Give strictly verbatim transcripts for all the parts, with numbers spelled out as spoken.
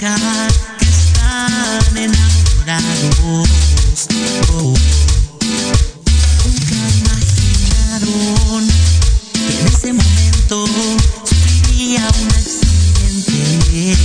dejar que están enamorados. Oh, nunca imaginaron que en ese momento sufriría un accidente.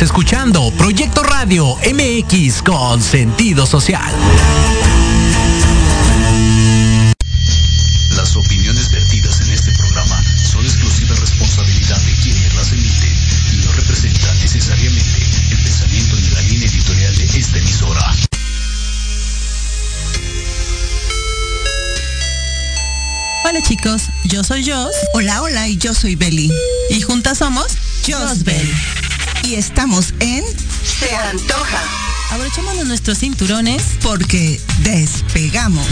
Escuchando Proyecto Radio M X con sentido social. Las opiniones vertidas en este programa son exclusiva responsabilidad de quienes las emiten y no representan necesariamente el pensamiento ni la línea editorial de esta emisora. Hola chicos, yo soy Jos. Hola, hola, y yo soy Beli. Y juntas somos Josbel. Y estamos en Se Antoja. Abrochémonos nuestros cinturones porque despegamos.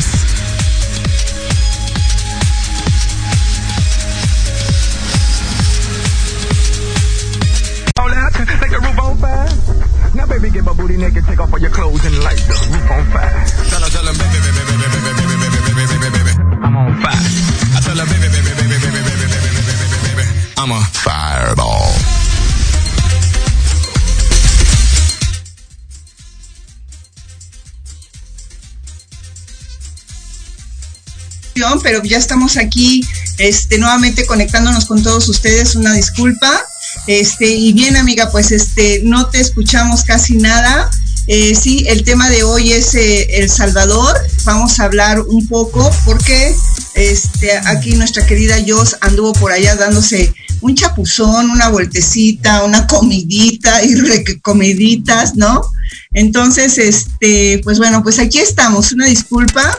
I'm on fire. I tell her, baby, baby, baby, baby, baby, baby, I'm a fireball. Pero ya estamos aquí este, nuevamente conectándonos con todos ustedes, una disculpa, este, y bien amiga, pues este, no te escuchamos casi nada, eh, sí, el tema de hoy es eh, El Salvador, vamos a hablar un poco porque este, aquí nuestra querida Jos anduvo por allá dándose un chapuzón, una vueltecita, una comidita y recomiditas, ¿no? Entonces, este, pues bueno, pues aquí estamos, una disculpa.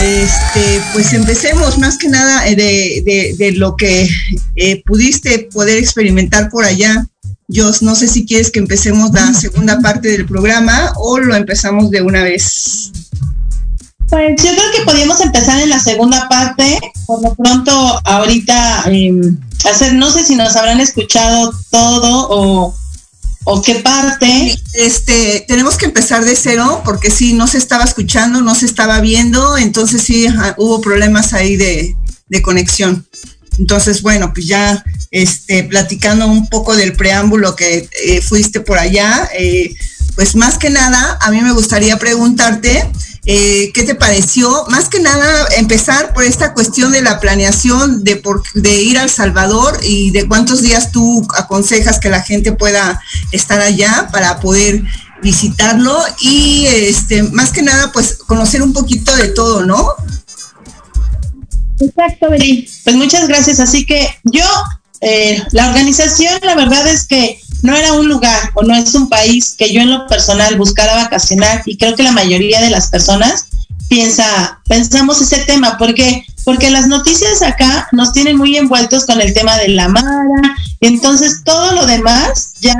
Este, pues empecemos más que nada de, de, de lo que eh, pudiste poder experimentar por allá. Yo no sé si quieres que empecemos la segunda parte del programa o lo empezamos de una vez. Pues yo creo que podíamos empezar en la segunda parte. Por lo pronto ahorita, eh, hacer, no sé si nos habrán escuchado todo o... ¿O qué parte? Este, tenemos que empezar de cero porque sí, no se estaba escuchando, no se estaba viendo, entonces sí hubo problemas ahí de, de conexión. Entonces, bueno, pues ya este, platicando un poco del preámbulo que eh, fuiste por allá, eh, pues más que nada, a mí me gustaría preguntarte eh, qué te pareció, más que nada empezar por esta cuestión de la planeación de, por, de ir a El Salvador y de cuántos días tú aconsejas que la gente pueda estar allá para poder visitarlo y este, más que nada pues conocer un poquito de todo, ¿no? Exacto, Beli. Pues muchas gracias. Así que yo, eh, la organización, la verdad es que no era un lugar o no es un país que yo en lo personal buscara vacacionar y creo que la mayoría de las personas piensa, pensamos ese tema porque porque las noticias acá nos tienen muy envueltos con el tema de la mara, entonces todo lo demás ya,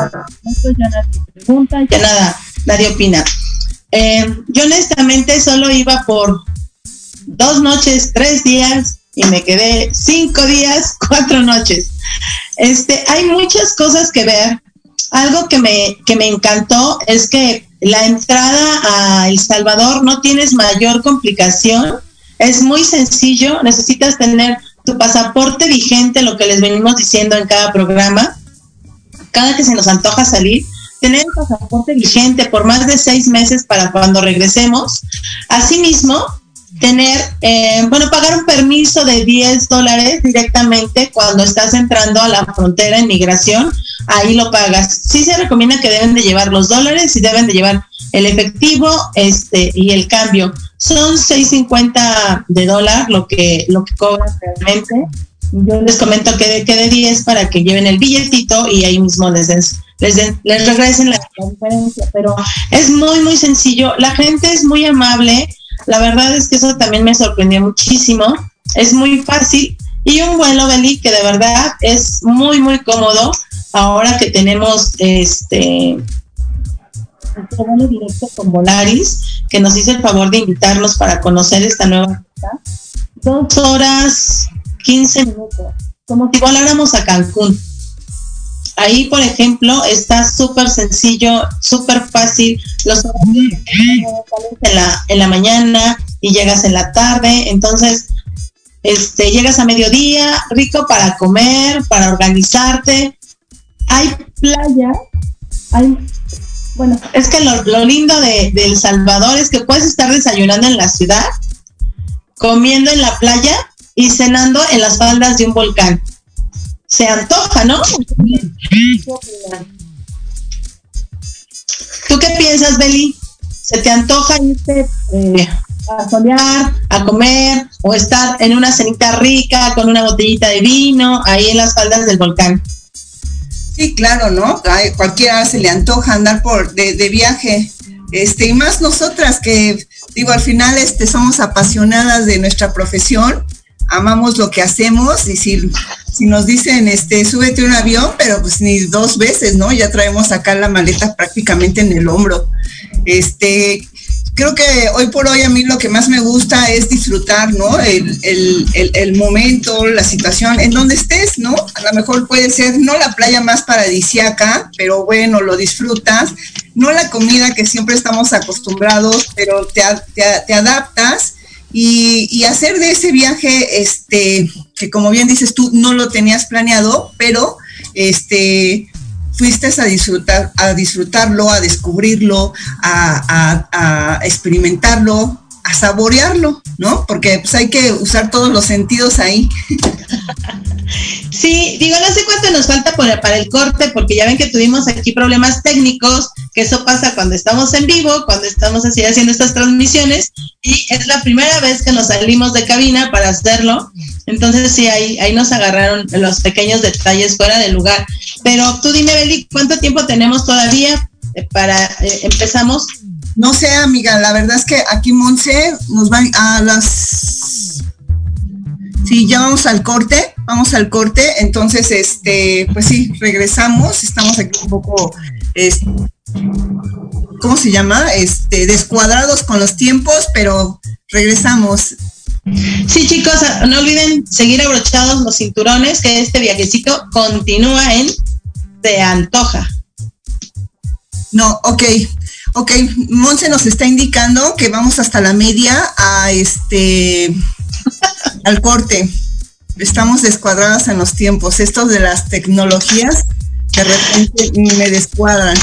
ya nadie pregunta, ya nada, nadie opina. Eh, yo honestamente solo iba por dos noches, tres días y me quedé cinco días, cuatro noches. Este, hay muchas cosas que ver. Algo que me, que me encantó es que la entrada a El Salvador no tienes mayor complicación. Es muy sencillo. Necesitas tener tu pasaporte vigente, lo que les venimos diciendo en cada programa. Cada que se nos antoja salir, tener un pasaporte vigente por más de seis meses para cuando regresemos. Asimismo, tener, eh, bueno, pagar un permiso de diez dólares directamente cuando estás entrando a la frontera en migración, ahí lo pagas. Sí se recomienda que deben de llevar los dólares y deben de llevar el efectivo este y el cambio. Son seis cincuenta de dólar lo que, lo que cobran realmente. Yo les comento que de, que de diez para que lleven el billetito y ahí mismo les des les, de, les regresen la, la diferencia, pero es muy, muy sencillo. La gente es muy amable, la verdad es que eso también me sorprendió muchísimo. Es muy fácil y un vuelo, Beli, que de verdad es muy, muy cómodo. Ahora que tenemos este vuelo directo con Volaris, que nos hizo el favor de invitarnos para conocer esta nueva ruta, dos horas, quince minutos, como si voláramos a Cancún. Ahí, por ejemplo, está súper sencillo, súper fácil. Los horas en la, en la mañana y llegas en la tarde, entonces este llegas a mediodía, rico para comer, para organizarte. Hay playa, hay... Bueno, es que lo, lo lindo de, de El Salvador es que puedes estar desayunando en la ciudad, comiendo en la playa y cenando en las faldas de un volcán. Se antoja, ¿no? ¿Tú qué piensas, Beli? ¿Se te antoja irte eh, a solear, a comer o estar en una cenita rica con una botellita de vino ahí en las faldas del volcán? Sí, claro, ¿no? Ay, cualquiera se le antoja andar por de, de viaje, este, y más nosotras que, digo, al final este, somos apasionadas de nuestra profesión, amamos lo que hacemos, y si, si nos dicen, este, súbete un avión, pero pues ni dos veces, ¿no? Ya traemos acá la maleta prácticamente en el hombro. Este, creo que hoy por hoy a mí lo que más me gusta es disfrutar, ¿no? El, el, el, el momento, la situación, en donde estés, ¿no? A lo mejor puede ser no la playa más paradisíaca, pero bueno, lo disfrutas, no la comida que siempre estamos acostumbrados, pero te, te, te adaptas y, y hacer de ese viaje, este, que como bien dices tú, no lo tenías planeado, pero este... fuiste a disfrutar, a disfrutarlo, a descubrirlo, a, a, a experimentarlo, a saborearlo, ¿no? Porque pues hay que usar todos los sentidos ahí. Sí, digo, no sé cuánto nos falta por, para el corte, porque ya ven que tuvimos aquí problemas técnicos, que eso pasa cuando estamos en vivo, cuando estamos así haciendo estas transmisiones, y es la primera vez que nos salimos de cabina para hacerlo. Entonces sí, ahí, ahí nos agarraron los pequeños detalles fuera del lugar. Pero tú dime, Beli, ¿cuánto tiempo tenemos todavía para eh, empezamos? No sé, amiga, la verdad es que aquí Montse nos va a las... Sí, ya vamos al corte, vamos al corte, entonces, este, pues sí, regresamos, estamos aquí un poco, este, ¿cómo se llama? Este, descuadrados con los tiempos, pero regresamos. Sí, chicos, no olviden seguir abrochados los cinturones, que este viajecito continúa en Se Antoja. No, ok, ok, Montse nos está indicando que vamos hasta la media a este, al corte. Estamos descuadradas en los tiempos, esto de las tecnologías de repente me descuadran.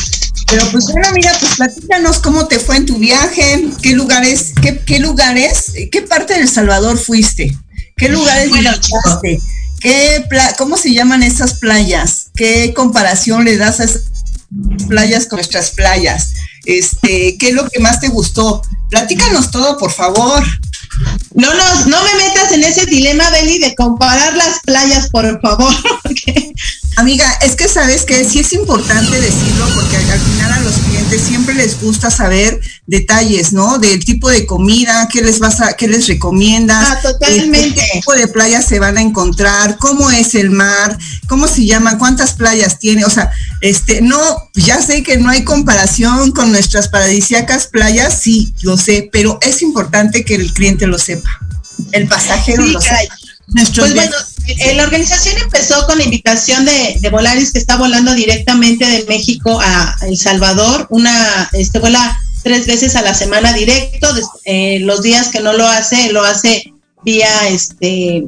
Pero pues bueno, mira, pues platícanos cómo te fue en tu viaje, qué lugares, qué, qué lugares, qué parte de El Salvador fuiste, qué lugares bueno, visitaste, chico. qué pla- cómo se llaman esas playas, qué comparación le das a esas playas con nuestras playas, este, qué es lo que más te gustó, platícanos todo, por favor. No nos, no me metas en ese dilema, Beli, de comparar las playas, por favor. Porque... Amiga, es que sabes que sí es importante decirlo, porque al final a los clientes siempre les gusta saber detalles, ¿no? Del tipo de comida, qué les vas a, qué les recomiendas, ah, totalmente. Qué tipo de playas se van a encontrar, cómo es el mar, cómo se llama, cuántas playas tiene, o sea, este, no, ya sé que no hay comparación con nuestras paradisíacas playas, sí, lo sé, pero es importante que el cliente lo sepa, el pasajero sí, lo caray. sepa. Nuestros pues bien. Bueno, la organización empezó con la invitación de, de Volaris, que está volando directamente de México a El Salvador. Una, este vuela tres veces a la semana directo. Eh, los días que no lo hace, lo hace vía este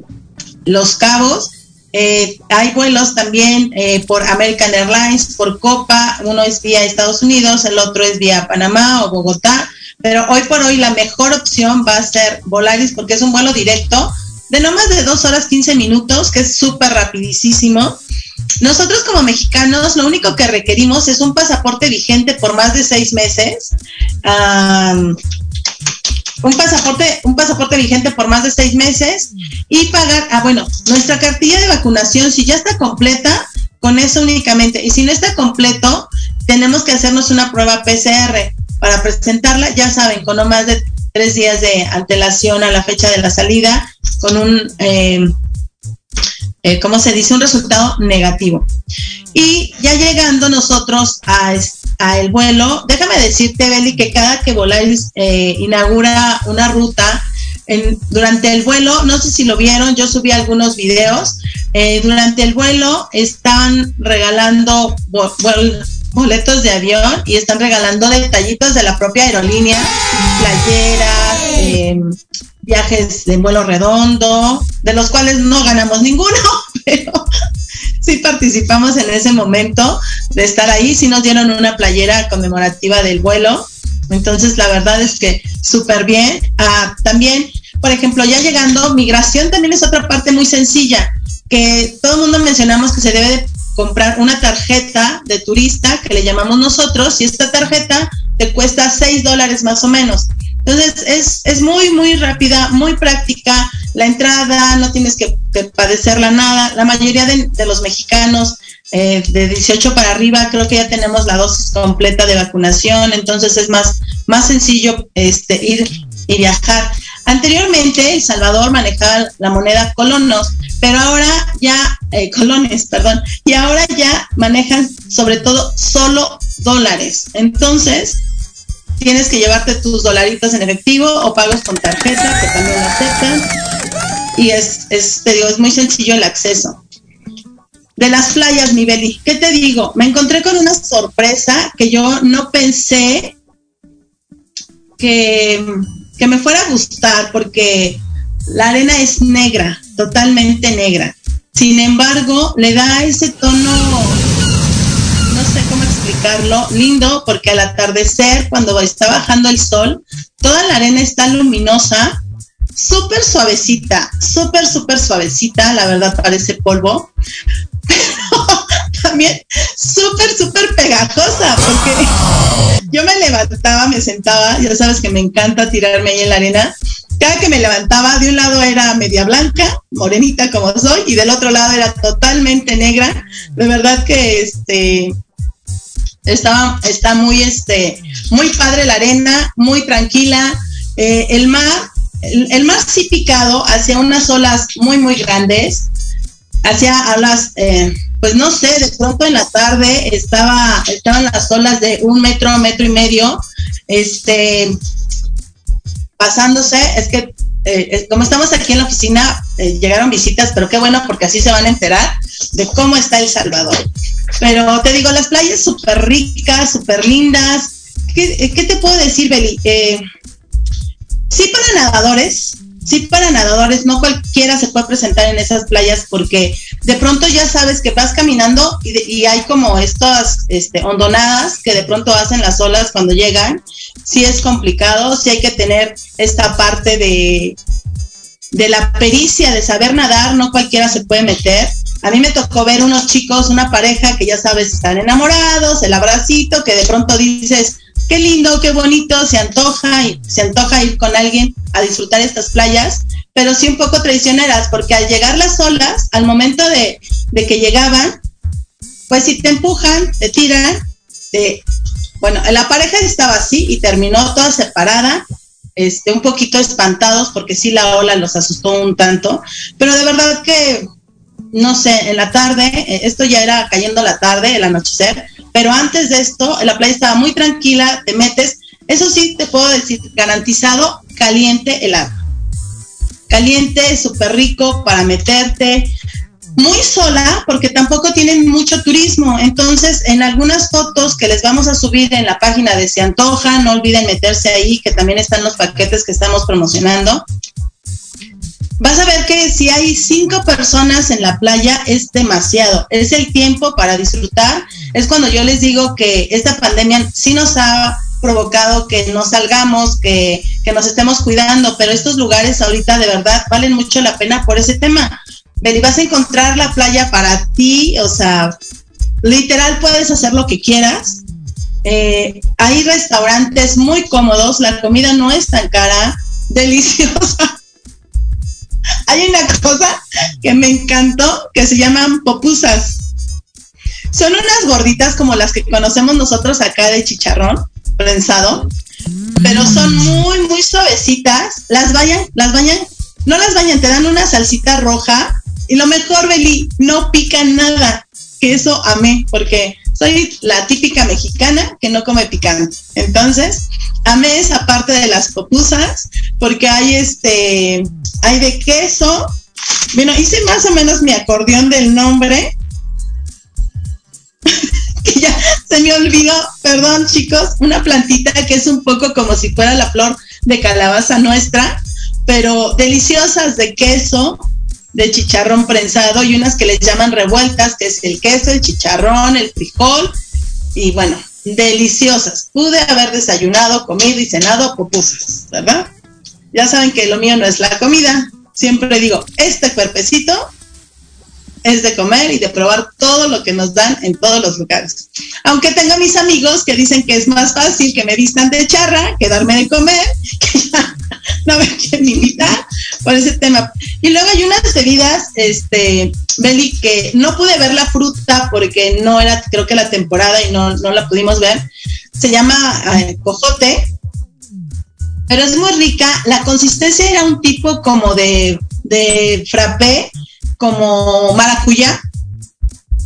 Los Cabos. Eh, hay vuelos también eh, por American Airlines, por Copa. Uno es vía Estados Unidos, el otro es vía Panamá o Bogotá. Pero hoy por hoy la mejor opción va a ser Volaris, porque es un vuelo directo de no más de dos horas quince minutos, que es súper rapidísimo. Nosotros como mexicanos lo único que requerimos es un pasaporte vigente por más de seis meses. Um, un pasaporte, un pasaporte vigente por más de seis meses y pagar, ah bueno, nuestra cartilla de vacunación, si ya está completa, Con eso únicamente. Y si no está completo, tenemos que hacernos una prueba P C R para presentarla, ya saben, con no más de tres días de antelación a la fecha de la salida, con un, eh, eh, ¿cómo se dice? Un resultado negativo. Y ya llegando nosotros a, a el vuelo, déjame decirte, Beli, que cada que Volaris eh, inaugura una ruta, en, durante el vuelo, no sé si lo vieron, yo subí algunos videos, eh, durante el vuelo están regalando bol, bol, boletos de avión y están regalando detallitos de la propia aerolínea, playeras, eh, viajes de vuelo redondo, de los cuales no ganamos ninguno, pero sí participamos en ese momento de estar ahí, sí nos dieron una playera conmemorativa del vuelo. Entonces, la verdad es que súper bien. Ah, también, por ejemplo, ya llegando, migración también es otra parte muy sencilla, que todo el mundo mencionamos que se debe de comprar una tarjeta de turista, que le llamamos nosotros, y esta tarjeta te cuesta seis dólares más o menos. Entonces, es, es muy, muy rápida, muy práctica la entrada, no tienes que, que padecerla nada. La mayoría de, de los mexicanos Eh, de dieciocho para arriba, creo que ya tenemos la dosis completa de vacunación, entonces es más, más sencillo este, ir y viajar. Anteriormente El Salvador manejaba la moneda colonos, pero ahora ya, eh, colones, perdón, y ahora ya manejan sobre todo solo dólares, entonces tienes que llevarte tus dolaritos en efectivo o pagos con tarjeta, que también lo aceptan, y es, es, te digo, es muy sencillo el acceso. De las playas, mi Beli, ¿qué te digo? Me encontré con una sorpresa que yo no pensé que, que me fuera a gustar, porque la arena es negra, totalmente negra. Sin embargo, le da ese tono, no sé cómo explicarlo, lindo, porque al atardecer, cuando está bajando el sol, toda la arena está luminosa, súper suavecita, súper, súper suavecita, la verdad parece polvo, pero también súper, súper pegajosa, porque yo me levantaba, me sentaba, ya sabes que me encanta tirarme ahí en la arena, cada que me levantaba, de un lado era media blanca, morenita como soy, y del otro lado era totalmente negra, de verdad que este... estaba, está muy, este, muy padre la arena, muy tranquila, eh, el mar, El, el mar sí picado hacia unas olas muy, muy grandes, hacia olas, eh, pues no sé, de pronto en la tarde estaba, estaban las olas de un metro, metro y medio, este, pasándose. Es que eh, como estamos aquí en la oficina, eh, llegaron visitas, pero qué bueno, porque así se van a enterar de cómo está El Salvador. Pero te digo, las playas súper ricas, súper lindas. ¿Qué, ¿Qué te puedo decir, Beli? Eh... Sí para nadadores, sí para nadadores, no cualquiera se puede presentar en esas playas, porque de pronto ya sabes que vas caminando y, de, y hay como estas este, hondonadas que de pronto hacen las olas cuando llegan. Sí es complicado, sí hay que tener esta parte de, de la pericia, de saber nadar, no cualquiera se puede meter. A mí me tocó ver unos chicos, una pareja que ya sabes, están enamorados, el abracito, que de pronto dices... qué lindo, qué bonito, se antoja, y se antoja ir con alguien a disfrutar estas playas, pero sí un poco traicioneras, porque al llegar las olas, al momento de, de que llegaban, pues sí te empujan, te tiran, te, bueno, la pareja estaba así y terminó toda separada, este, un poquito espantados, porque sí la ola los asustó un tanto, pero de verdad que, no sé, en la tarde, esto ya era cayendo la tarde, el anochecer, pero antes de esto, la playa estaba muy tranquila, te metes, eso sí te puedo decir, garantizado, caliente el agua. Caliente, súper rico para meterte, muy sola, porque tampoco tienen mucho turismo, entonces en algunas fotos que les vamos a subir en la página de Se Antoja, no olviden meterse ahí, que también están los paquetes que estamos promocionando. Vas a ver que si hay cinco personas en la playa es demasiado, es el tiempo para disfrutar, es cuando yo les digo que esta pandemia sí nos ha provocado que no salgamos, que, que nos estemos cuidando, pero estos lugares ahorita de verdad valen mucho la pena por ese tema. Beli, vas a encontrar la playa para ti, o sea, literal puedes hacer lo que quieras, eh, hay restaurantes muy cómodos, la comida no es tan cara, deliciosa. Hay una cosa que me encantó que se llaman popusas. Son unas gorditas como las que conocemos nosotros acá de chicharrón prensado, pero son muy, muy suavecitas. Las bañan, las bañan, no las bañan, te dan una salsita roja. Y lo mejor, Beli, no pican nada, que eso amé, porque soy la típica mexicana que no come picante. Entonces, amé esa parte de las pupusas, porque hay este, hay de queso. Bueno, hice más o menos mi acordeón del nombre, que ya se me olvidó, perdón chicos, una plantita que es un poco como si fuera la flor de calabaza nuestra, pero deliciosas, de queso, de chicharrón prensado, y unas que les llaman revueltas, que es el queso, el chicharrón, el frijol, y bueno, deliciosas. Pude haber desayunado, comido y cenado pupusas, ¿verdad? Ya saben que lo mío no es la comida. Siempre digo, este cuerpecito es de comer y de probar todo lo que nos dan en todos los lugares. Aunque tengo mis amigos que dicen que es más fácil que me vistan de charra que darme de comer, que ya no me quieren invitar por ese tema. Y luego hay unas bebidas, este, Beli, que no pude ver la fruta porque no era, creo que la temporada y no, no la pudimos ver. Se llama eh, cojote. Pero es muy rica, la consistencia era un tipo como de, de frappé, como maracuyá.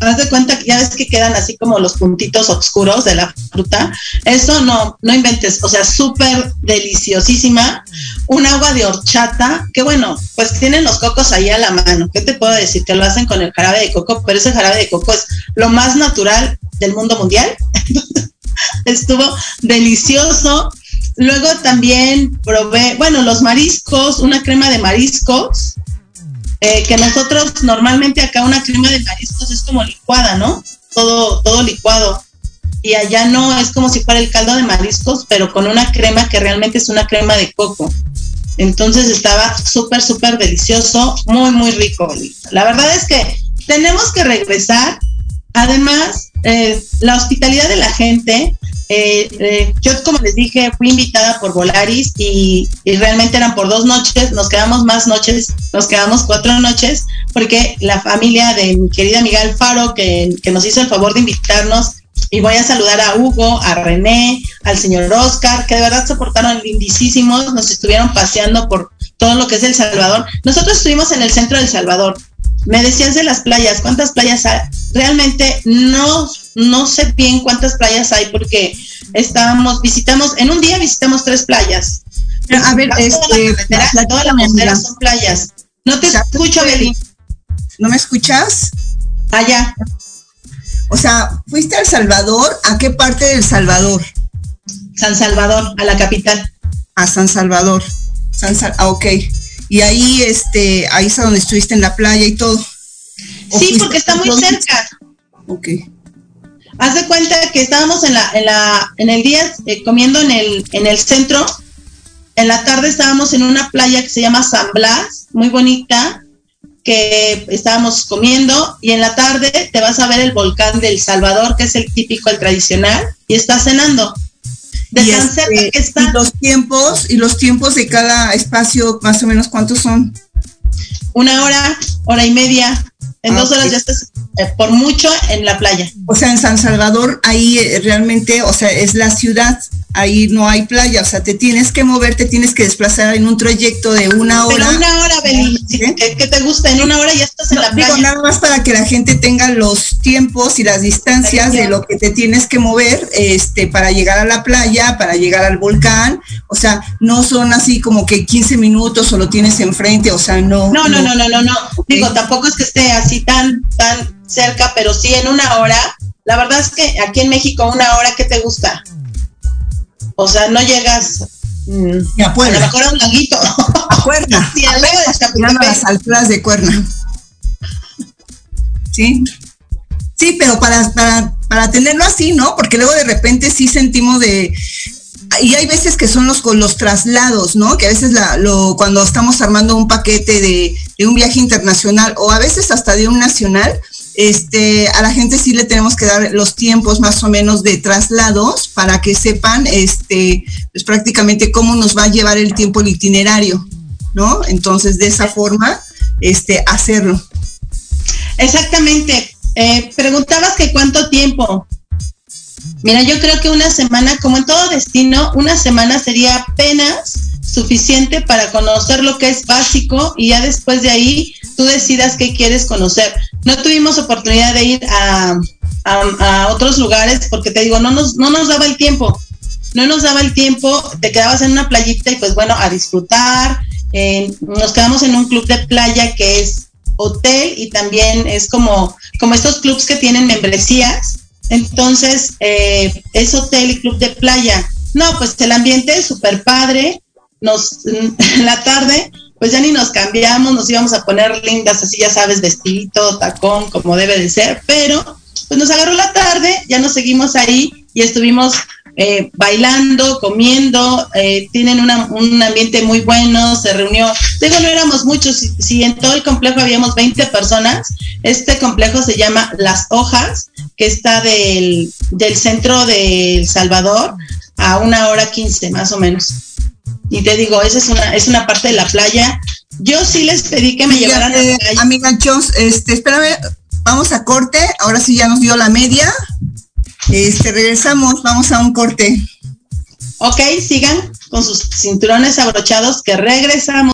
Haz de cuenta que ya ves que quedan así como los puntitos oscuros de la fruta. Eso no, no inventes, o sea, súper deliciosísima. Un agua de horchata, que bueno, pues tienen los cocos ahí a la mano. ¿Qué te puedo decir? Que lo hacen con el jarabe de coco, pero ese jarabe de coco es lo más natural del mundo mundial. Estuvo delicioso. Luego también probé, bueno, los mariscos, una crema de mariscos, eh, que nosotros normalmente acá una crema de mariscos es como licuada, ¿no? Todo, todo licuado. Y allá no, es como si fuera el caldo de mariscos, pero con una crema que realmente es una crema de coco. Entonces estaba súper, súper delicioso, muy, muy rico. La verdad es que tenemos que regresar. Además, eh, la hospitalidad de la gente... Eh, eh, yo, como les dije, fui invitada por Volaris y, y realmente eran por dos noches, nos quedamos más noches, nos quedamos cuatro noches, porque la familia de mi querida amiga El Faro, que, que nos hizo el favor de invitarnos, y voy a saludar a Hugo, a René, al señor Oscar, que de verdad se portaron lindísimos, nos estuvieron paseando por todo lo que es El Salvador. Nosotros estuvimos en el centro de El Salvador. Me decías de las playas, ¿cuántas playas hay? Realmente no, no sé bien cuántas playas hay, porque estábamos, visitamos, en un día visitamos tres playas. Pero, a ver, este, toda la carretera, la, la, toda la carretera son playas. No te o sea, escucho, Beli. ¿No me escuchas? Allá. O sea, ¿fuiste a El Salvador? ¿A qué parte de El Salvador? San Salvador, a la capital. A San Salvador. San Sal- ah, ok. Y ahí, este, ahí es donde estuviste en la playa y todo. Sí, porque está muy cerca. Ok. Haz de cuenta que estábamos en la, en la, en el día eh, comiendo en el, en el centro. En la tarde estábamos en una playa que se llama San Blas, muy bonita, que estábamos comiendo, y en la tarde te vas a ver el volcán del Salvador, que es el típico, el tradicional, y estás cenando. De y, tan cerca este, que está. y los tiempos y los tiempos de cada espacio, más o menos, ¿cuántos son? Una hora, hora y media. En ah, dos horas okay. Ya estás eh, por mucho en la playa. O sea, en San Salvador, ahí eh, realmente, o sea, es la ciudad, ahí no hay playa, o sea, te tienes que mover, te tienes que desplazar en un trayecto de una hora. Pero una hora, Beli, ¿eh? que, que te gusta, en una hora ya estás no, en la playa. Digo, nada más para que la gente tenga los tiempos y las distancias de lo que te tienes que mover, este, para llegar a la playa, para llegar al volcán, o sea, no son así como que quince minutos o lo tienes enfrente, o sea, no. No, no, no, no, no, no, okay. Digo, tampoco es que esté así tan, tan cerca, pero sí en una hora. La verdad es que aquí en México, una hora, ¿qué te gusta? O sea, no llegas mmm, a Puebla. A lo mejor a un laguito. A Cuerna. Sí, al lago de Iztapalapa. A las alturas de Cuerna. Sí. Sí, pero para, para, para tenerlo así, ¿no? Porque luego de repente sí sentimos de... Y hay veces que son los, los traslados, ¿no? Que a veces la, lo, cuando estamos armando un paquete de, de un viaje internacional, o a veces hasta de un nacional... Este, a la gente sí le tenemos que dar los tiempos más o menos de traslados para que sepan, este, pues prácticamente cómo nos va a llevar el tiempo el itinerario, ¿no? Entonces, de esa forma, este, hacerlo. Exactamente. Eh, preguntabas que cuánto tiempo. Mira, yo creo que una semana, como en todo destino, una semana sería apenas suficiente para conocer lo que es básico y ya después de ahí tú decidas qué quieres conocer. No tuvimos oportunidad de ir a, a, a otros lugares porque te digo, no nos, no nos daba el tiempo. No nos daba el tiempo, te quedabas en una playita y pues bueno, a disfrutar. Eh, nos quedamos en un club de playa que es hotel y también es como, como estos clubs que tienen membresías. Entonces, eh, es hotel y club de playa. No, pues el ambiente es súper padre. Nos, la tarde, pues ya ni nos cambiamos, nos íbamos a poner lindas, así ya sabes, vestidito, tacón, como debe de ser. Pero, pues nos agarró la tarde, ya nos seguimos ahí y estuvimos eh, bailando, comiendo. Eh, tienen una, un ambiente muy bueno, se reunió. Digo, no éramos muchos, si, si en todo el complejo habíamos veinte personas. Este complejo se llama Las Hojas, que está del, del centro de El Salvador a una hora quince más o menos. Y te digo, esa es una, es una parte de la playa. Yo sí les pedí que me amiga, llevaran eh, a la playa. Amiga Chos, este, espérame, vamos a corte, ahora sí ya nos dio la media. Este, regresamos, vamos a un corte. Ok, sigan con sus cinturones abrochados que regresamos.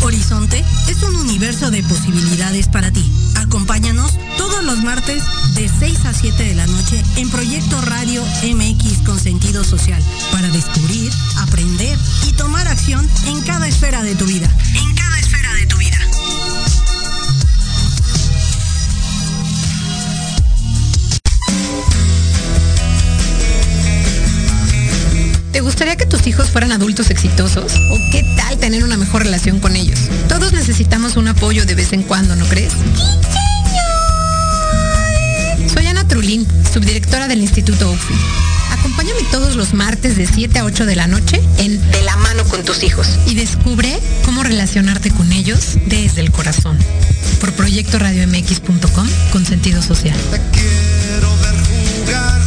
Horizonte es un universo de posibilidades para ti. Acompáñanos todos los martes de seis a siete de la noche en Proyecto Radio M X con sentido social para descubrir, aprender y tomar acción en cada esfera de tu vida. En cada esfera de tu vida. ¿Te gustaría que tus hijos fueran adultos exitosos? ¿O qué tal tener una mejor relación con ellos? Todos necesitamos un apoyo de vez en cuando, ¿no crees? Soy Ana Trulín, subdirectora del Instituto U F I. Acompáñame todos los martes de siete a ocho de la noche en De la Mano con tus hijos y descubre cómo relacionarte con ellos desde el corazón. Por proyecto radio m x punto com con sentido social. Te quiero ver jugar.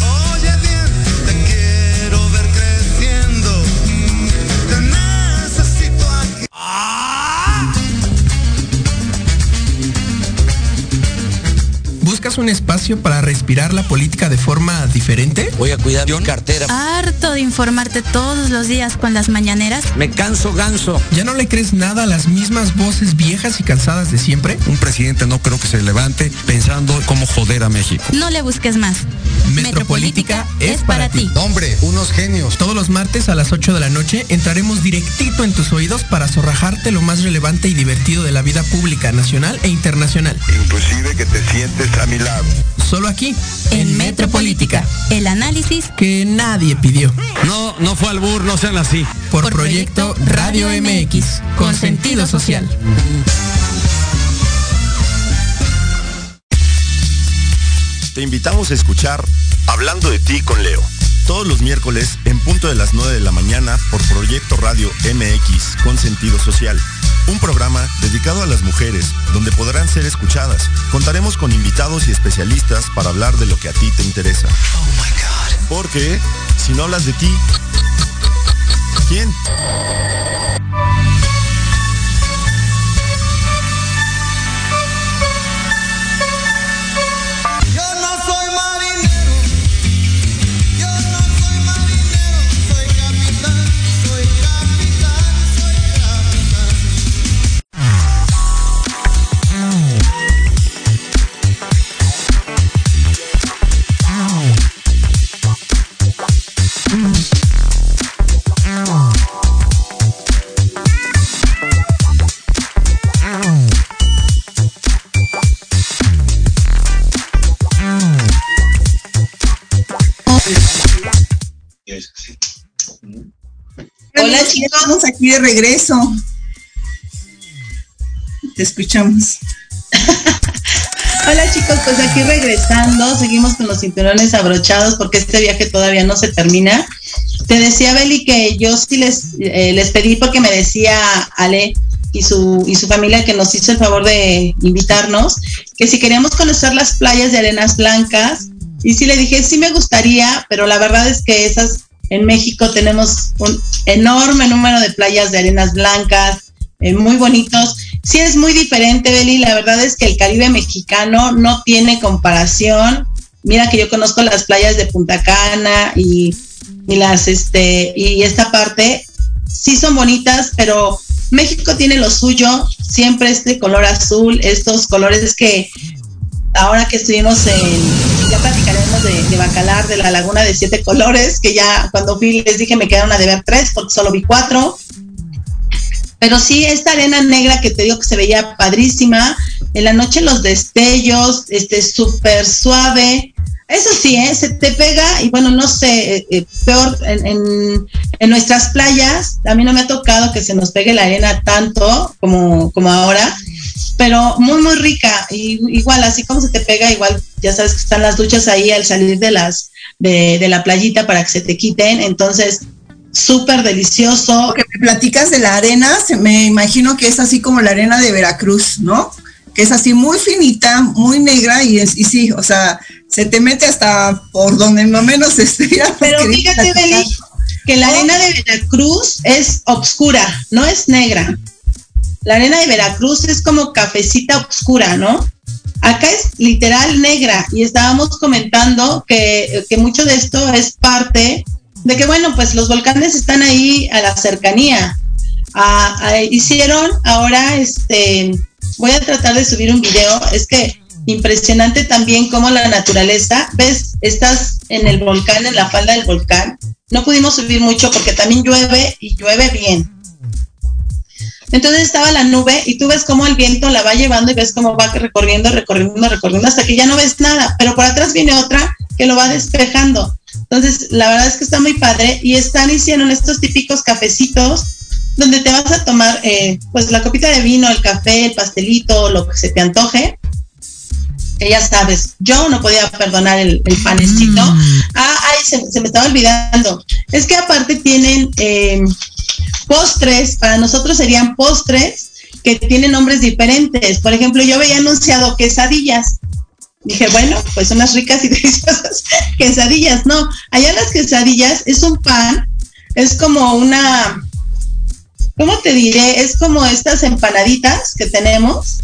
¿Buscas un espacio para respirar la política de forma diferente? Voy a cuidar mi cartera. Harto de informarte todos los días con las mañaneras. Me canso ganso. ¿Ya no le crees nada a las mismas voces viejas y cansadas de siempre? Un presidente no creo que se levante pensando cómo joder a México. No le busques más. Metropolítica, Metropolítica es para, para ti. ti. Hombre, unos genios. Todos los martes a las ocho de la noche entraremos directito en tus oídos para zorrajarte lo más relevante y divertido de la vida pública, nacional e internacional. Inclusive que te sientes a mi lado. Solo aquí, en Metropolítica. El análisis que nadie pidió. No, no fue albur, no sean así. Por, Por Proyecto, Proyecto Radio M X, con sentido social. Te invitamos a escuchar Hablando de ti con Leo. Todos los miércoles, en punto de las nueve de la mañana, por Proyecto Radio M X, con sentido social. Un programa dedicado a las mujeres, donde podrán ser escuchadas. Contaremos con invitados y especialistas para hablar de lo que a ti te interesa. Oh my God. Porque, si no hablas de ti, ¿quién? estamos aquí de regreso. Te escuchamos. Hola chicos, pues aquí regresando, seguimos con los cinturones abrochados porque este viaje todavía no se termina. Te decía, Beli, que yo sí les, eh, les pedí, porque me decía Ale y su, y su familia, que nos hizo el favor de invitarnos, que si queríamos conocer las playas de arenas blancas, y sí le dije, sí me gustaría, pero la verdad es que esas, en México tenemos un enorme número de playas de arenas blancas, eh, muy bonitos. Sí es muy diferente, Beli, la verdad es que el Caribe mexicano no tiene comparación. Mira que yo conozco las playas de Punta Cana y, y las este y esta parte, sí son bonitas, pero México tiene lo suyo, siempre este color azul, estos colores que ahora que estuvimos en, ya platicaremos de, de Bacalar, de la Laguna de Siete Colores, que ya cuando fui les dije me quedaron a deber tres porque solo vi cuatro. Pero sí, esta arena negra que te digo que se veía padrísima, en la noche los destellos, este, súper suave, eso sí, ¿eh? Se te pega, y bueno, no sé, eh, peor en, en, en nuestras playas, a mí no me ha tocado que se nos pegue la arena tanto como, como ahora, pero muy, muy rica, y, igual, así como se te pega, igual, ya sabes que están las duchas ahí al salir de, las, de, de la playita para que se te quiten, entonces... Súper delicioso. Porque me platicas de la arena, me imagino que es así como la arena de Veracruz, ¿no? Que es así muy finita, muy negra y, es, y sí, o sea, se te mete hasta por donde no menos estuviera. Pero fíjate, Beli, que la arena de Veracruz es oscura, no es negra. La arena de Veracruz es como cafecita oscura, ¿no? Acá es literal negra y estábamos comentando que, que mucho de esto es parte... de que bueno, pues los volcanes están ahí a la cercanía. Ah, ah, hicieron ahora, este, voy a tratar de subir un video, es que impresionante también cómo la naturaleza, ves, estás en el volcán, en la falda del volcán, no pudimos subir mucho porque también llueve y llueve bien. Entonces estaba la nube y tú ves cómo el viento la va llevando y ves cómo va recorriendo, recorriendo, recorriendo, hasta que ya no ves nada, pero por atrás viene otra que lo va despejando. Entonces, la verdad es que está muy padre y están hicieron estos típicos cafecitos donde te vas a tomar eh, pues la copita de vino, el café, el pastelito, lo que se te antoje. Que ya sabes, yo no podía perdonar el, el panecito. Mm. Ah, ay, se, se me estaba olvidando. Es que aparte tienen eh, postres, para nosotros serían postres que tienen nombres diferentes. Por ejemplo, yo había anunciado quesadillas. Dije, bueno, pues son unas ricas y deliciosas quesadillas. No, allá las quesadillas es un pan, es como una, ¿cómo te diré? Es como estas empanaditas que tenemos,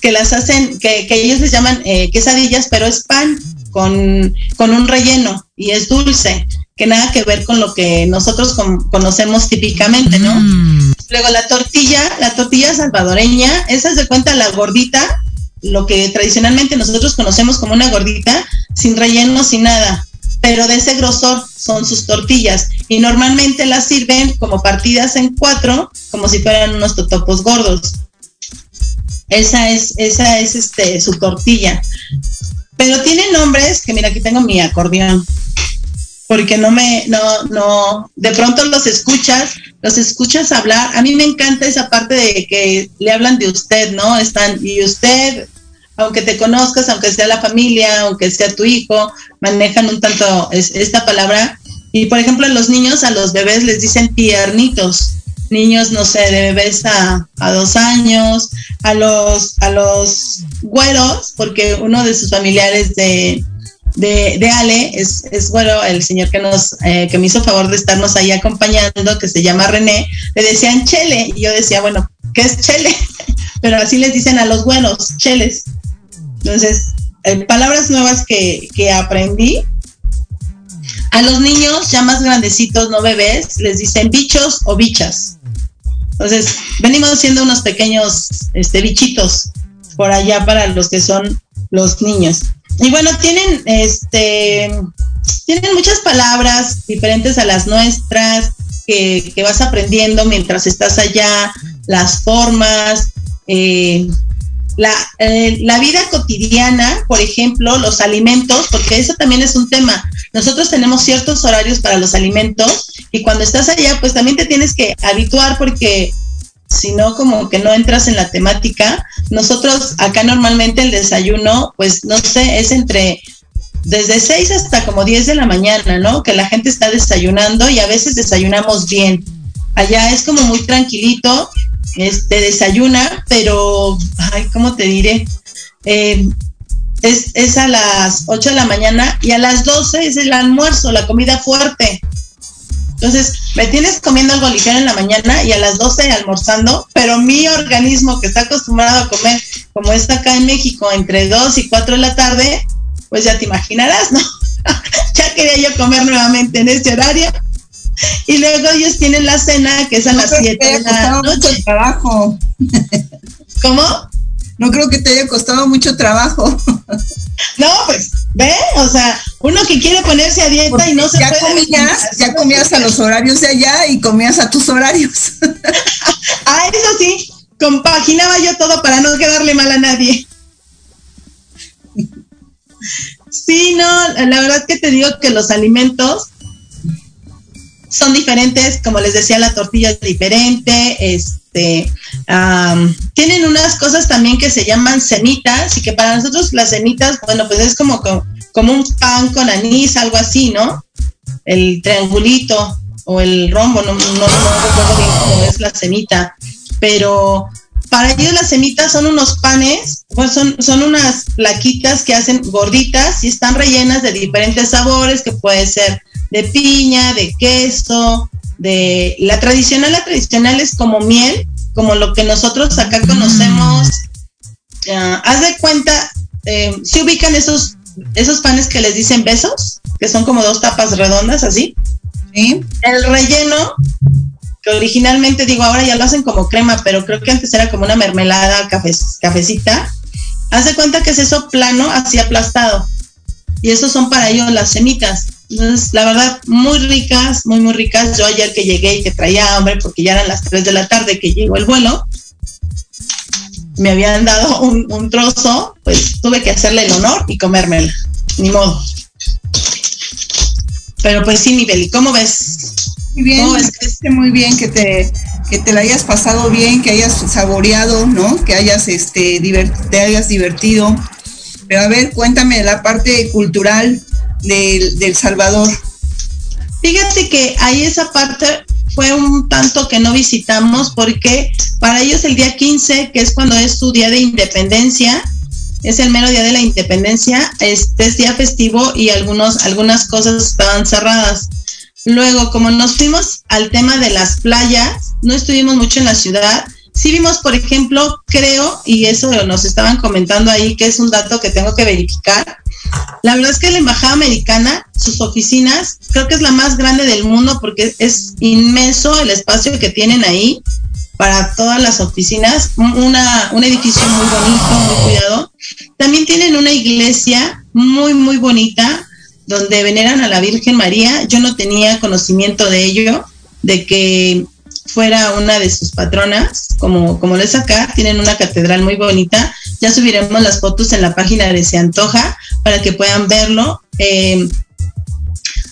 que las hacen, que, que ellos les llaman eh, quesadillas, pero es pan con, con un relleno y es dulce, que nada que ver con lo que nosotros con, conocemos típicamente, ¿no? Mm. Luego la tortilla, la tortilla salvadoreña, esa se cuenta la gordita, lo que tradicionalmente nosotros conocemos como una gordita, sin relleno, sin nada, pero de ese grosor son sus tortillas, y normalmente las sirven como partidas en cuatro, como si fueran unos totopos gordos. Esa es, esa es este, su tortilla. Pero tiene nombres, que mira, aquí tengo mi acordeón, porque no me, no, no, de pronto los escuchas, los escuchas hablar, a mí me encanta esa parte de que le hablan de usted, ¿no? Están, y usted, aunque te conozcas, aunque sea la familia, aunque sea tu hijo, manejan un tanto es, esta palabra, y por ejemplo a los niños, a los bebés les dicen tiernitos, niños, no sé, de bebés a, a dos años, a los, a los güeros, porque uno de sus familiares de... De, de Ale, es, es bueno el señor que nos eh, que me hizo favor de estarnos ahí acompañando, que se llama René, le decían chele, y yo decía, bueno, ¿qué es chele? Pero así les dicen a los buenos, cheles. Entonces, eh, palabras nuevas que, que aprendí. A los niños ya más grandecitos, no bebés, les dicen bichos o bichas. Entonces, venimos siendo unos pequeños este, bichitos por allá para los que son los niños. Y bueno, tienen este tienen muchas palabras diferentes a las nuestras que, que vas aprendiendo mientras estás allá, las formas, eh, la, eh, la vida cotidiana, por ejemplo, los alimentos, porque eso también es un tema. Nosotros tenemos ciertos horarios para los alimentos y cuando estás allá, pues también te tienes que habituar porque si no, como que no entras en la temática. Nosotros acá normalmente el desayuno, pues no sé, es entre... desde seis hasta como diez de la mañana, ¿no? Que la gente está desayunando y a veces desayunamos bien. Allá es como muy tranquilito, este, desayuna, pero, ay, ¿cómo te diré? Eh, es, es a las ocho de la mañana y a las doce es el almuerzo, la comida fuerte. Entonces, me tienes comiendo algo ligero en la mañana y a las doce almorzando, pero mi organismo que está acostumbrado a comer, como está acá en México, entre dos y cuatro de la tarde... pues ya te imaginarás, ¿no? Ya quería yo comer nuevamente en este horario. Y luego ellos tienen la cena, que es a no las siete de la noche. Trabajo. ¿Cómo? No creo que te haya costado mucho trabajo. No, pues, ve, o sea, uno que quiere ponerse a dieta porque y no se ya puede... Comías, ya comías a los horarios de allá y comías a tus horarios. Ah, eso sí, compaginaba yo todo para no quedarle mal a nadie. Sí, no, la verdad que te digo que los alimentos son diferentes, como les decía, la tortilla es diferente, este, um, tienen unas cosas también que se llaman semitas y que para nosotros las semitas, bueno, pues es como, como un pan con anís, algo así, ¿no? El triangulito o el rombo, no, no, no recuerdo bien cómo es la semita, pero... Para ellos las semitas son unos panes, pues son, son unas plaquitas que hacen gorditas y están rellenas de diferentes sabores, que puede ser de piña, de queso, de la tradicional, la tradicional es como miel, como lo que nosotros acá conocemos. Mm. Uh, haz de cuenta, eh, se ubican esos, esos panes que les dicen besos, que son como dos tapas redondas así. ¿Sí? El relleno... originalmente, digo, ahora ya lo hacen como crema, pero creo que antes era como una mermelada cafe, cafecita, hace cuenta que es eso plano, así aplastado, y esos son para ellos las semitas. Entonces, la verdad, muy ricas, muy muy ricas. Yo ayer que llegué y que traía hambre porque ya eran las tres de la tarde que llegó el vuelo, me habían dado un, un trozo, pues tuve que hacerle el honor y comérmela, ni modo. Pero pues sí, mi Beli, ¿cómo ves? Muy bien, oh, es que... muy bien que te que te la hayas pasado bien, que hayas saboreado, ¿no? Que hayas este divert, te hayas divertido. Pero a ver, cuéntame la parte cultural del del Salvador. Fíjate que ahí esa parte fue un tanto que no visitamos porque para ellos el día quince, que es cuando es su día de independencia, es el mero día de la independencia, este es día festivo y algunos algunas cosas estaban cerradas. Luego, como nos fuimos al tema de las playas, no estuvimos mucho en la ciudad. Sí vimos, por ejemplo, creo, y eso nos estaban comentando ahí, que es un dato que tengo que verificar. La verdad es que la Embajada Americana, sus oficinas, creo que es la más grande del mundo porque es inmenso el espacio que tienen ahí para todas las oficinas. Una, un edificio muy bonito, muy cuidado. También tienen una iglesia muy, muy bonita, donde veneran a la Virgen María. Yo no tenía conocimiento de ello, de que fuera una de sus patronas, como, como lo es acá. Tienen una catedral muy bonita, ya subiremos las fotos en la página de Se Antoja, para que puedan verlo. Eh,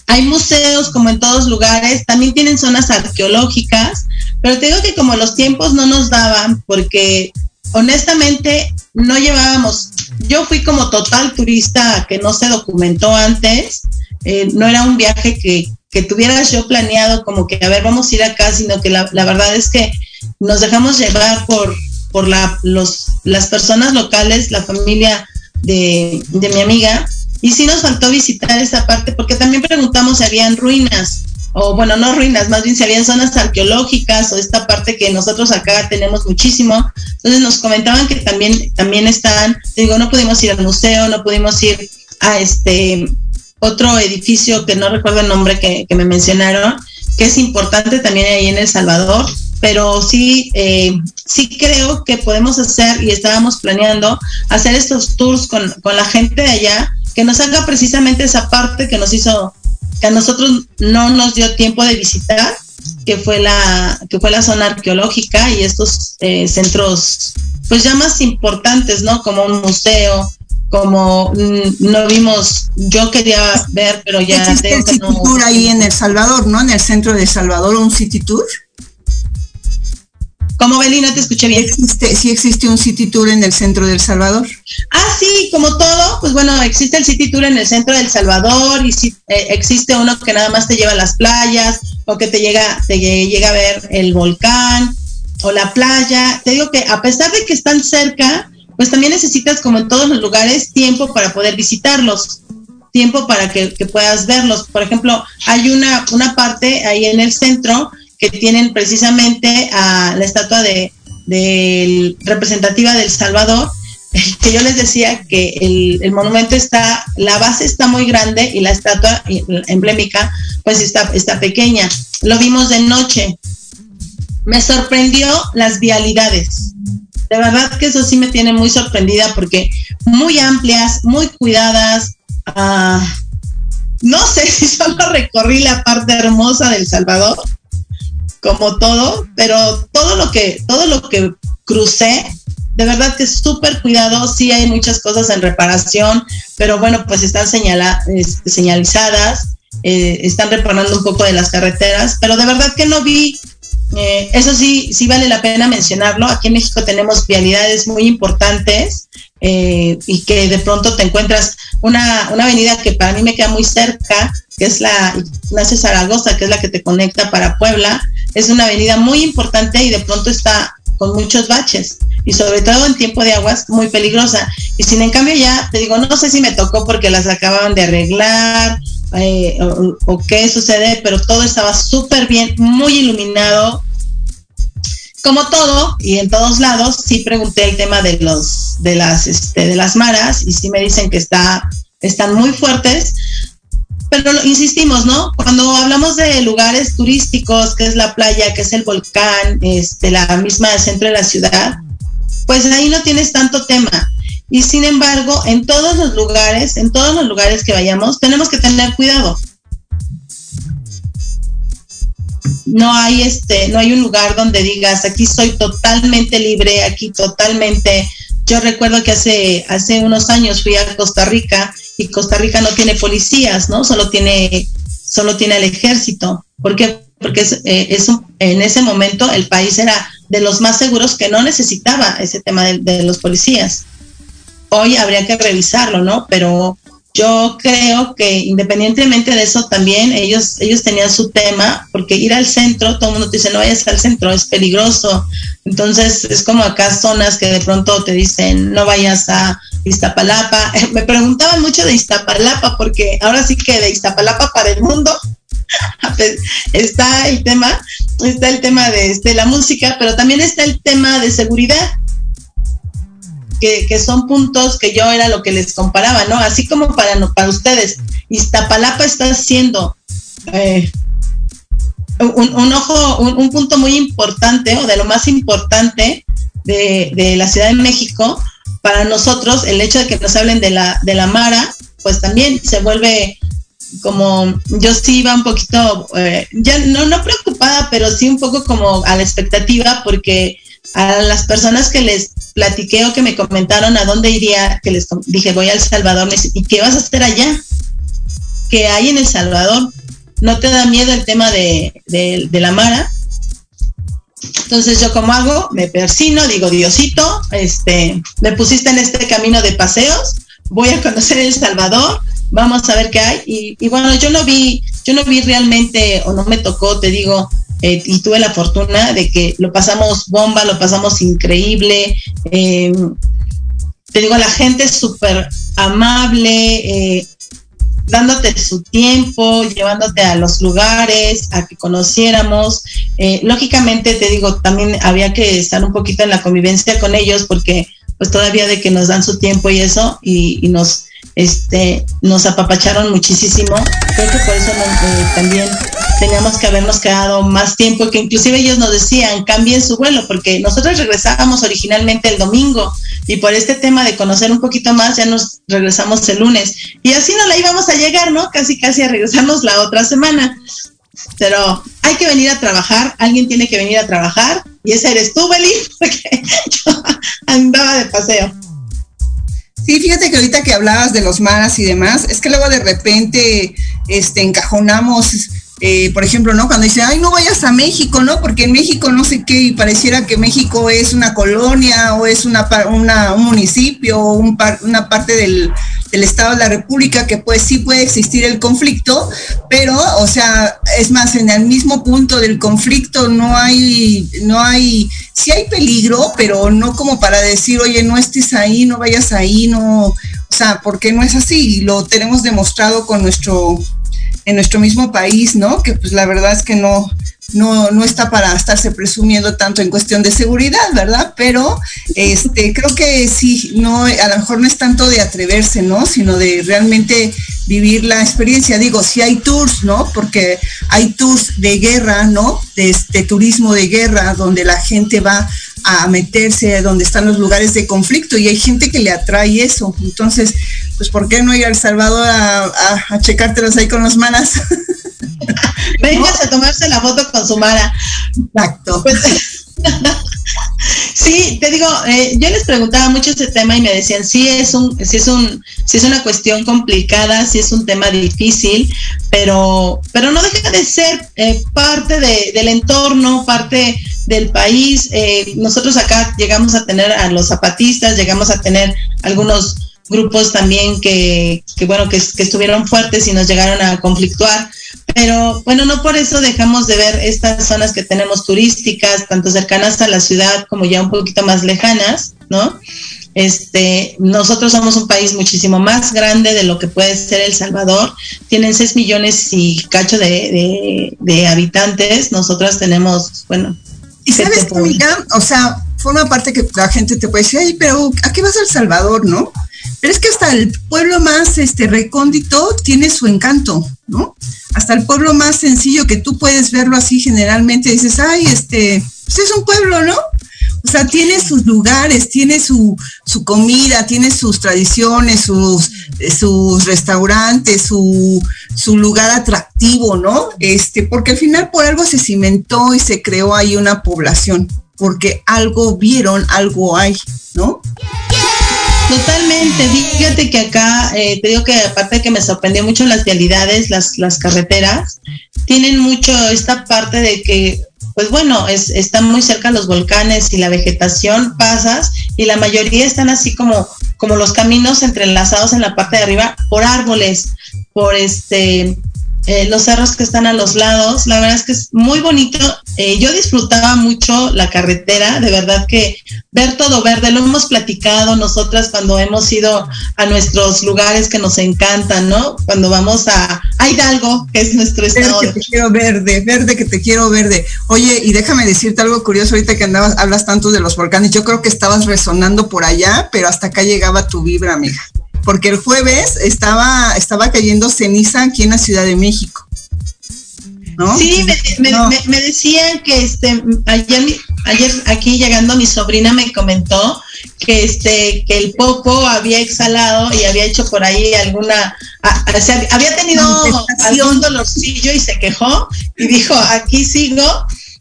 hay museos como en todos lugares, también tienen zonas arqueológicas, pero te digo que como los tiempos no nos daban, porque honestamente no llevábamos... Yo fui como total turista que no se documentó antes, eh, no era un viaje que, que tuviera yo planeado como que a ver vamos a ir acá, sino que la, la verdad es que nos dejamos llevar por, por la, los, las personas locales, la familia de, de mi amiga, y sí nos faltó visitar esa parte porque también preguntamos si habían ruinas, o bueno, no ruinas, más bien si habían zonas arqueológicas o esta parte que nosotros acá tenemos muchísimo. Entonces nos comentaban que también, también están, digo, no pudimos ir al museo, no pudimos ir a este otro edificio que no recuerdo el nombre que, que me mencionaron, que es importante también ahí en El Salvador, pero sí, eh, sí creo que podemos hacer, y estábamos planeando, hacer estos tours con, con la gente de allá, que nos haga precisamente esa parte que nos hizo... que a nosotros no nos dio tiempo de visitar, que fue la que fue la zona arqueológica y estos eh, centros pues ya más importantes, ¿no? Como un museo, como no vimos, yo quería ver, pero ya existe el City no... Tour ahí en El Salvador, ¿no? En el centro de El Salvador, un City Tour. ¿Cómo, Beli? No te escuché bien. Existe, sí existe un City Tour en el centro de El Salvador. Ah, sí, como todo, pues bueno, existe el City Tour en el centro de El Salvador y si, eh, existe uno que nada más te lleva a las playas o que te llega, te llega a ver el volcán o la playa. Te digo que a pesar de que están cerca, pues también necesitas, como en todos los lugares, tiempo para poder visitarlos, tiempo para que, que puedas verlos. Por ejemplo, hay una, una parte ahí en el centro que tienen precisamente a la estatua de, de representativa del Salvador, que yo les decía que el, el monumento está, la base está muy grande y la estatua emblemática pues está, está pequeña. Lo vimos de noche. Me sorprendió las vialidades. De verdad que eso sí me tiene muy sorprendida porque muy amplias, muy cuidadas. Uh, no sé si solo recorrí la parte hermosa del Salvador, como todo, pero todo lo que, todo lo que crucé, de verdad que es súper cuidado. Sí hay muchas cosas en reparación, pero bueno, pues están señala, eh, señalizadas, eh, están reparando un poco de las carreteras, pero de verdad que no vi... Eh, eso sí, sí vale la pena mencionarlo. Aquí en México tenemos vialidades muy importantes eh, y que de pronto te encuentras una, una avenida que para mí me queda muy cerca, que es la Ignacio Zaragoza, que es la que te conecta para Puebla. Es una avenida muy importante y de pronto está con muchos baches y sobre todo en tiempo de aguas muy peligrosa. Y sin en cambio ya, te digo, no sé si me tocó porque las acababan de arreglar Eh, o, o qué sucede, pero todo estaba súper bien, muy iluminado, como todo y en todos lados. Sí pregunté el tema de los de las este, de las maras y sí me dicen que está están muy fuertes, pero insistimos, ¿no? Cuando hablamos de lugares turísticos, que es la playa, que es el volcán, este, la misma del centro de la ciudad, pues ahí no tienes tanto tema. Y sin embargo, en todos los lugares, en todos los lugares que vayamos, tenemos que tener cuidado. No hay este, no hay un lugar donde digas, aquí soy totalmente libre, aquí totalmente. Yo recuerdo que hace, hace unos años fui a Costa Rica y Costa Rica no tiene policías, ¿no? Solo tiene, solo tiene el ejército. ¿Por qué? Porque es, eh, es un, en ese momento el país era de los más seguros que no necesitaba ese tema de, de los policías. Hoy habría que revisarlo, ¿no? Pero yo creo que independientemente de eso también ellos ellos tenían su tema, porque ir al centro, todo el mundo te dice, no vayas al centro, es peligroso. Entonces es como acá zonas que de pronto te dicen, no vayas a Iztapalapa. Me preguntaban mucho de Iztapalapa, porque ahora sí que de Iztapalapa para el mundo está el tema, está el tema de este, la música, pero también está el tema de seguridad. Que, que son puntos que yo era lo que les comparaba, ¿no? Así como para, para ustedes, Iztapalapa está siendo eh, un, un ojo, un, un punto muy importante, o de lo más importante de, de la Ciudad de México. Para nosotros, el hecho de que nos hablen de la, de la mara, pues también se vuelve como, yo sí iba un poquito, eh, ya no, no preocupada, pero sí un poco como a la expectativa, porque a las personas que les platiqué o que me comentaron a dónde iría, que les dije voy a El Salvador, me dicen, ¿y qué vas a hacer allá? ¿Qué hay en El Salvador? ¿No te da miedo el tema de, de, de la mara? Entonces yo como hago, me persino, digo, Diosito, este, me pusiste en este camino de paseos, voy a conocer El Salvador, vamos a ver qué hay. Y, y bueno, yo no vi, yo no vi realmente, o no me tocó, te digo, Eh, y tuve la fortuna de que lo pasamos bomba, lo pasamos increíble. Eh, te digo, la gente es súper amable, eh, dándote su tiempo, llevándote a los lugares, a que conociéramos. Eh, lógicamente, te digo, también había que estar un poquito en la convivencia con ellos, porque pues todavía de que nos dan su tiempo y eso, y, y nos... Este, nos apapacharon muchísimo. Creo que por eso eh, también teníamos que habernos quedado más tiempo, que inclusive ellos nos decían cambien su vuelo, porque nosotros regresábamos originalmente el domingo y por este tema de conocer un poquito más ya nos regresamos el lunes y así no la íbamos a llegar, ¿no? Casi casi a regresarnos la otra semana, pero hay que venir a trabajar, alguien tiene que venir a trabajar y ese eres tú, Beli, porque yo andaba de paseo. Sí, fíjate que ahorita que hablabas de los maras y demás, es que luego de repente este, encajonamos, eh, por ejemplo, ¿no? Cuando dicen, ay, no vayas a México, ¿no? Porque en México no sé qué, y pareciera que México es una colonia o es una, una un municipio o un par, una parte del... del Estado de la República, que pues sí puede existir el conflicto, pero, o sea, es más, en el mismo punto del conflicto no hay, no hay, sí hay peligro, pero no como para decir, oye, no estés ahí, no vayas ahí, no, o sea, porque no es así, lo tenemos demostrado con nuestro, en nuestro mismo país, ¿no? Que pues la verdad es que no, no, no está para estarse presumiendo tanto en cuestión de seguridad, ¿verdad? Pero este creo que sí, no, a lo mejor no es tanto de atreverse, ¿no? Sino de realmente vivir la experiencia. Digo, sí hay tours, ¿no? Porque hay tours de guerra, ¿no? De este turismo de guerra, donde la gente va a meterse, donde están los lugares de conflicto, y hay gente que le atrae eso. Entonces, pues, ¿por qué no ir a El Salvador a, a, a checártelos ahí con los maras? Vengas a tomarse la foto con su mara. Exacto. Pues, sí, te digo, eh, yo les preguntaba mucho este tema y me decían, sí es un, sí es un, sí es una cuestión complicada, sí es un tema difícil, pero, pero no deja de ser eh, parte de, del entorno, parte del país. Eh, nosotros acá llegamos a tener a los zapatistas, llegamos a tener algunos grupos también que, que bueno, que, que estuvieron fuertes y nos llegaron a conflictuar. Pero bueno, no por eso dejamos de ver estas zonas que tenemos turísticas, tanto cercanas a la ciudad como ya un poquito más lejanas, ¿no? Este, nosotros somos un país muchísimo más grande de lo que puede ser El Salvador. Tienen seis millones y cacho de, de, de habitantes. Nosotras tenemos, bueno... Y sabes que, amiga, o sea, forma parte que la gente te puede decir, ay, pero ¿a qué vas a El Salvador, no? Pero es que hasta el pueblo más este recóndito tiene su encanto, ¿no? Hasta el pueblo más sencillo que tú puedes verlo así generalmente, dices, ay, este, pues es un pueblo, ¿no? O sea, tiene sus lugares, tiene su, su comida, tiene sus tradiciones, sus, sus restaurantes, su, su lugar atractivo, ¿no? Este, porque al final por algo se cimentó y se creó ahí una población, porque algo vieron, algo hay, ¿no? Totalmente, fíjate que acá, eh, te digo que aparte de que me sorprendió mucho las vialidades, las, las carreteras, tienen mucho esta parte de que, pues bueno, es, están muy cerca los volcanes y la vegetación, pasas, y la mayoría están así como, como los caminos entrelazados en la parte de arriba por árboles, por este... Eh, los cerros que están a los lados, la verdad es que es muy bonito. Eh, yo disfrutaba mucho la carretera, de verdad que ver todo verde, lo hemos platicado nosotras cuando hemos ido a nuestros lugares que nos encantan, ¿no? Cuando vamos a, a Hidalgo, que es nuestro estado. Verde que te quiero verde, verde que te quiero verde. Oye, y déjame decirte algo curioso ahorita que andabas, hablas tanto de los volcanes, yo creo que estabas resonando por allá, pero hasta acá llegaba tu vibra, amiga. Porque el jueves estaba estaba cayendo ceniza aquí en la Ciudad de México, ¿no? Sí, me, me, no. me, me decían que este ayer, ayer aquí llegando mi sobrina me comentó que este que el popo había exhalado y había hecho por ahí alguna, a, o sea, había tenido algún dolorcillo y se quejó y dijo, aquí sigo,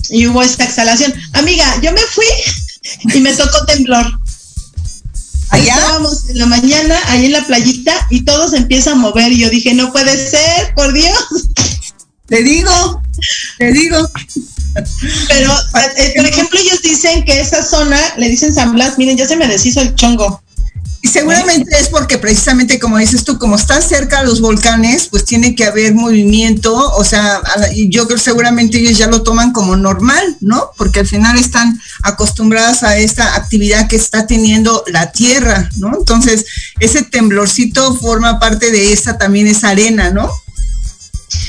y hubo esta exhalación. Amiga, yo me fui y me tocó temblor. Allá estábamos en la mañana, ahí en la playita, y todo se empieza a mover, y yo dije, no puede ser, por Dios. Te digo, te digo. Pero, eh, por ejemplo, ellos dicen que esa zona, le dicen San Blas, miren, ya se me deshizo el chongo. Y seguramente es porque precisamente, como dices tú, como está cerca a los volcanes, pues tiene que haber movimiento, o sea, yo creo seguramente ellos ya lo toman como normal, ¿no? Porque al final están acostumbradas a esta actividad que está teniendo la tierra, ¿no? Entonces, ese temblorcito forma parte de esta también, esa arena, ¿no?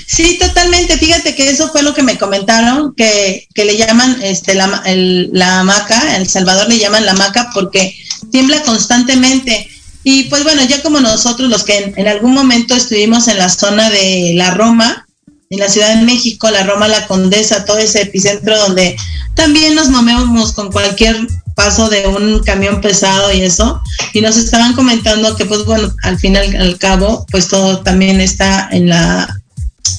Sí, totalmente. Fíjate que eso fue lo que me comentaron, que, que le llaman este la, el, la hamaca, en El Salvador le llaman la hamaca porque tiembla constantemente. Y pues bueno, ya como nosotros los que en, en algún momento estuvimos en la zona de la Roma, en la Ciudad de México, la Roma, la Condesa, todo ese epicentro donde también nos movemos con cualquier paso de un camión pesado y eso, y nos estaban comentando que pues bueno, al final, al cabo, pues todo también está en la...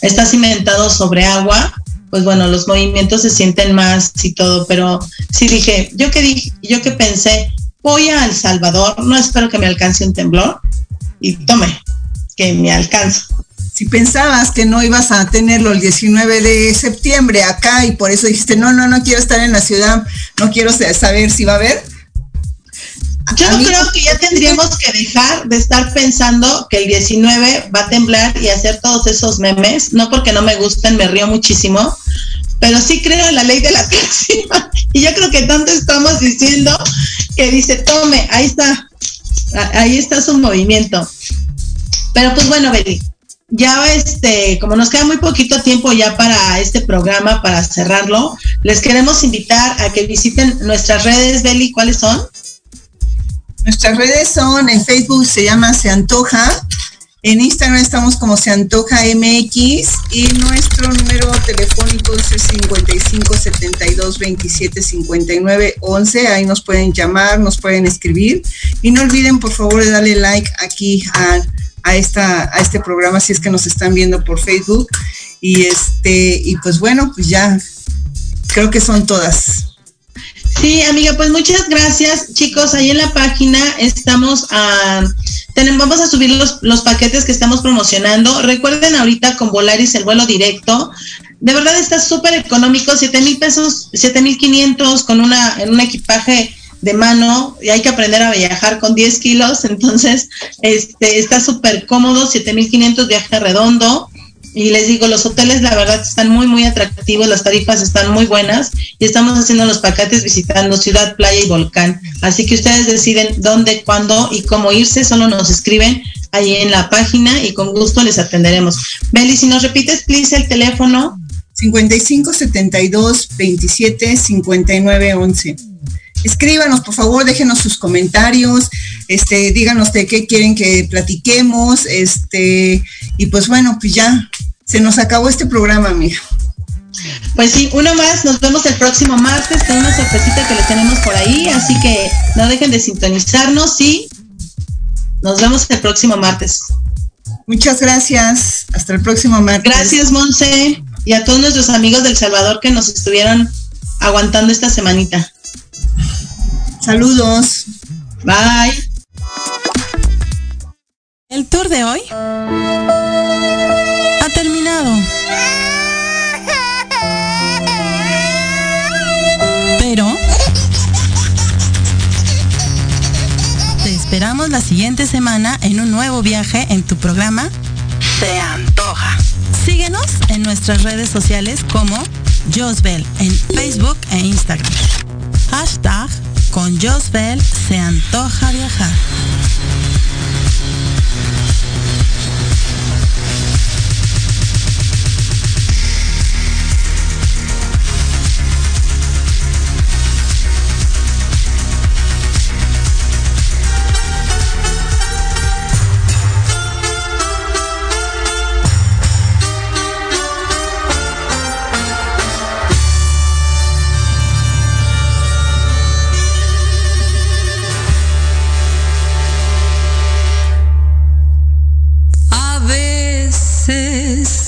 está cimentado sobre agua, pues bueno, los movimientos se sienten más y todo, pero sí dije, yo que dije, yo que pensé, voy a El Salvador, no espero que me alcance un temblor y tome, que me alcanza. Si pensabas que no ibas a tenerlo el diecinueve de septiembre acá y por eso dijiste, no, no, no quiero estar en la ciudad, no quiero saber si va a haber. Yo no creo que ya tendríamos que dejar de estar pensando que el diecinueve va a temblar y hacer todos esos memes, no porque no me gusten, me río muchísimo, pero sí creo en la ley de la atracción y yo creo que tanto estamos diciendo que dice, tome, ahí está, ahí está su movimiento. Pero pues bueno, Beli, ya este, como nos queda muy poquito tiempo ya para este programa, para cerrarlo, les queremos invitar a que visiten nuestras redes, Beli, ¿cuáles son? Nuestras redes son, en Facebook se llama Se Antoja, en Instagram estamos como Se Antoja M X y nuestro número telefónico es cincuenta y cinco, setenta y dos, veintisiete, cincuenta y nueve, once, ahí nos pueden llamar, nos pueden escribir y no olviden por favor de darle like aquí a a esta a este programa si es que nos están viendo por Facebook y este y pues bueno, pues ya creo que son todas. Sí, amiga, pues muchas gracias, chicos. Ahí en la página estamos a tenemos vamos a subir los los paquetes que estamos promocionando. Recuerden ahorita con Volaris el vuelo directo. De verdad está súper económico, siete mil pesos, siete mil quinientos con una en un equipaje de mano, y hay que aprender a viajar con diez kilos, entonces este está súper cómodo, siete mil quinientos viaje redondo, y les digo, los hoteles la verdad están muy muy atractivos, las tarifas están muy buenas, y estamos haciendo los paquetes visitando ciudad, playa y volcán, así que ustedes deciden dónde, cuándo y cómo irse, solo nos escriben ahí en la página y con gusto les atenderemos. Beli, si nos repites, please, el teléfono. cincuenta y cinco, setenta y dos, veintisiete, cincuenta y nueve, once. Escríbanos, por favor, déjenos sus comentarios, este, díganos de qué quieren que platiquemos, este, y pues bueno, pues ya, se nos acabó este programa, amiga. Pues sí, uno más, nos vemos el próximo martes con una sorpresita que les tenemos por ahí, así que no dejen de sintonizarnos y nos vemos el próximo martes. Muchas gracias, hasta el próximo martes. Gracias, Montse, y a todos nuestros amigos del Salvador que nos estuvieron aguantando esta semanita. Saludos. Bye. El tour de hoy ha terminado. Pero te esperamos la siguiente semana en un nuevo viaje en tu programa Se Antoja. Síguenos en nuestras redes sociales como Josbel en Facebook e Instagram. Hashtag con Josbel se antoja viajar.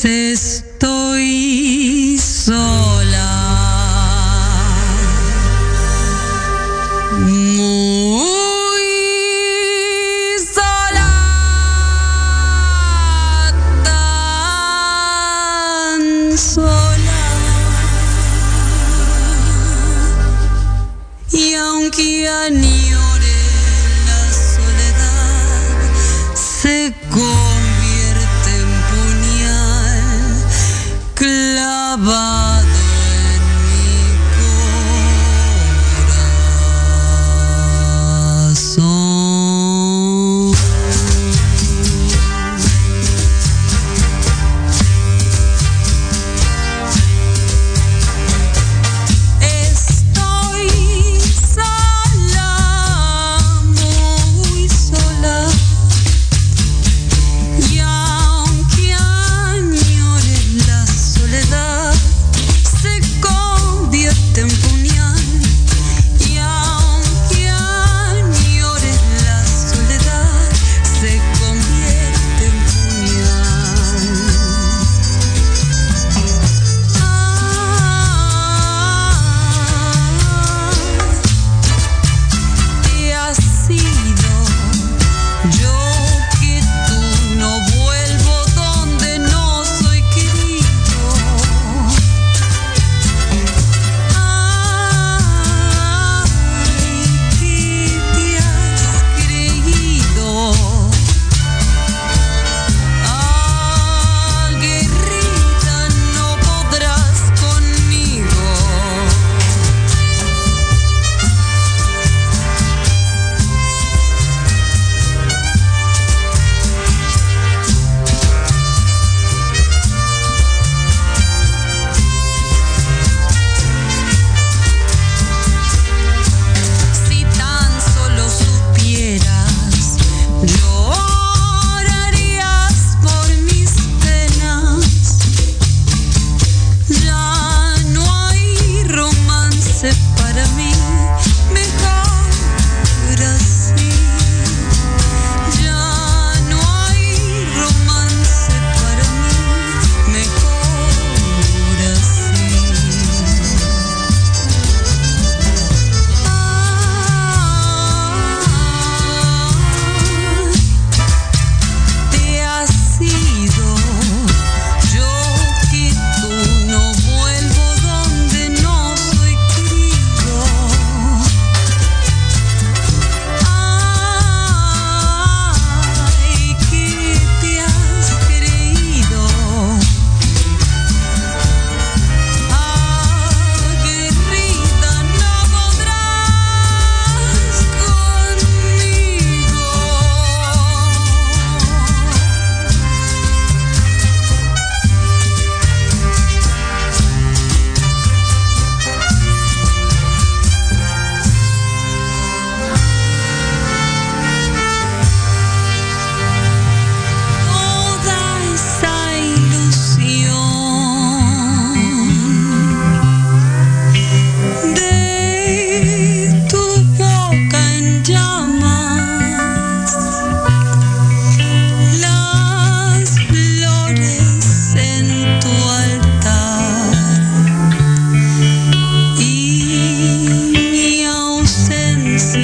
This